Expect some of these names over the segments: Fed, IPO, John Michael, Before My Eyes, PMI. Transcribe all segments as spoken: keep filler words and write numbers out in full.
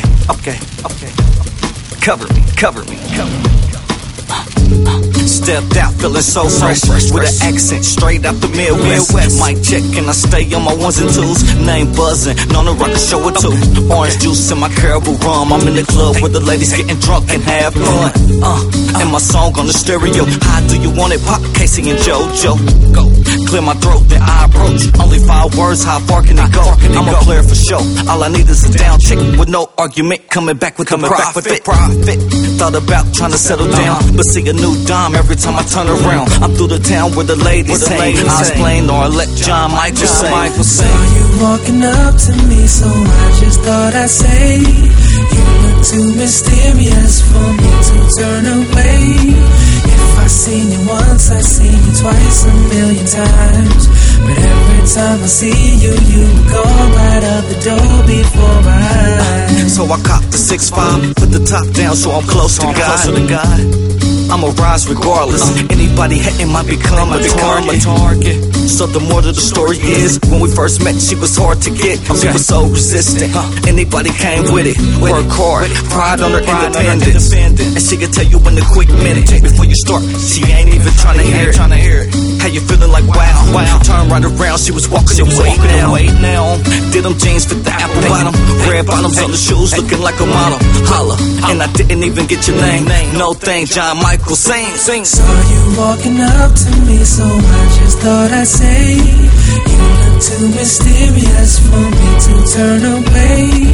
okay, okay, okay. Cover me, cover me, cover me. Stepped out feeling so fresh, fresh, fresh with an accent straight out the Midwest. Midwest. Mic check and I stay on my ones and twos. Name buzzing, known to rock a show or two. Okay. Orange juice in my Caribou rum. I'm in the club where the ladies getting drunk and have fun. Uh, and my song on the stereo. How do you want it? Pop, Casey and JoJo. Go. Clear my throat, then I approach. Only five words, how far can I go? I'm a player for show. All I need is a down chick with no argument. Coming back with coming back with the profit. Thought about trying to settle down, but see a new dime every time I turn around. I'm through the town where the ladies hang. I explain or I let John Michael sing. Saw you walking up to me, so I just thought I'd say, you look too mysterious for me to turn away. I've seen you once, I've seen you twice, a million times. But every time I see you, you go right out the door before my eyes. So I copped the six five, put the top down so I'm close to God. I'ma rise regardless. Anybody hating might become a target. So the more that the story is, when we first met, she was hard to get. She was so resistant. Anybody came with it. Work hard, pride on her independence. And she can tell you in a quick minute before you start. She ain't even trying to hear it. How you feeling like wow? Wow. Turn right around, she was walking, she was away, walking now. away now. Did them jeans fit the apple bottom? Red bottoms on the shoes, looking like a model. Holla, and I didn't even get your name. No thing, John Michael, sing, sing. Saw you walking up to me, so I just thought I'd say, you look too mysterious for me to turn away.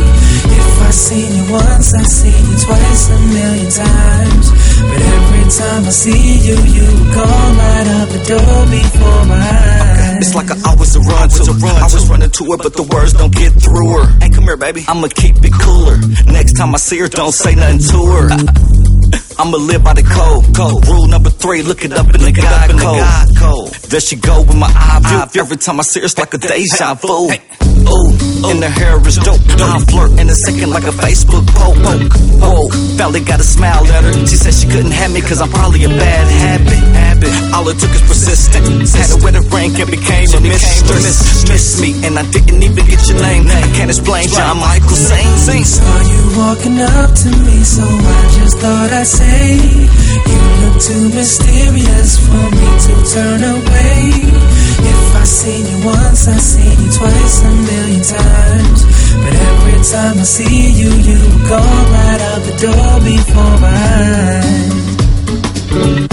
If I seen you once, I seen you twice, a million times. But every time I see you, you go right out the door before my eyes. It's like I always a run to. I was running to her, but the words don't get through her. Hey, come here, baby. I'ma keep it cooler. Next time I see her, don't say nothing to her. I'ma live by the code. code. Rule number three, look it up in the God code. code. There she go with my eye view. Every time I see her, it's like a deja vu. Ooh, and her hair is dope. I'll flirt in a second like a Facebook poke. Poke. Valley got a smile at her. She said she couldn't have me cause I'm probably a bad habit. All it took is persistence. Had a wedding ring and became a mistress. Missed me and I didn't even get your name. I can't explain, John Michael, sing. Saw you walking up to me, so I just thought I'd say, you look too mysterious for me to turn away. If I seen you once, I seen you twice, a million times. But every time I see you, you go right out the door before my eyes.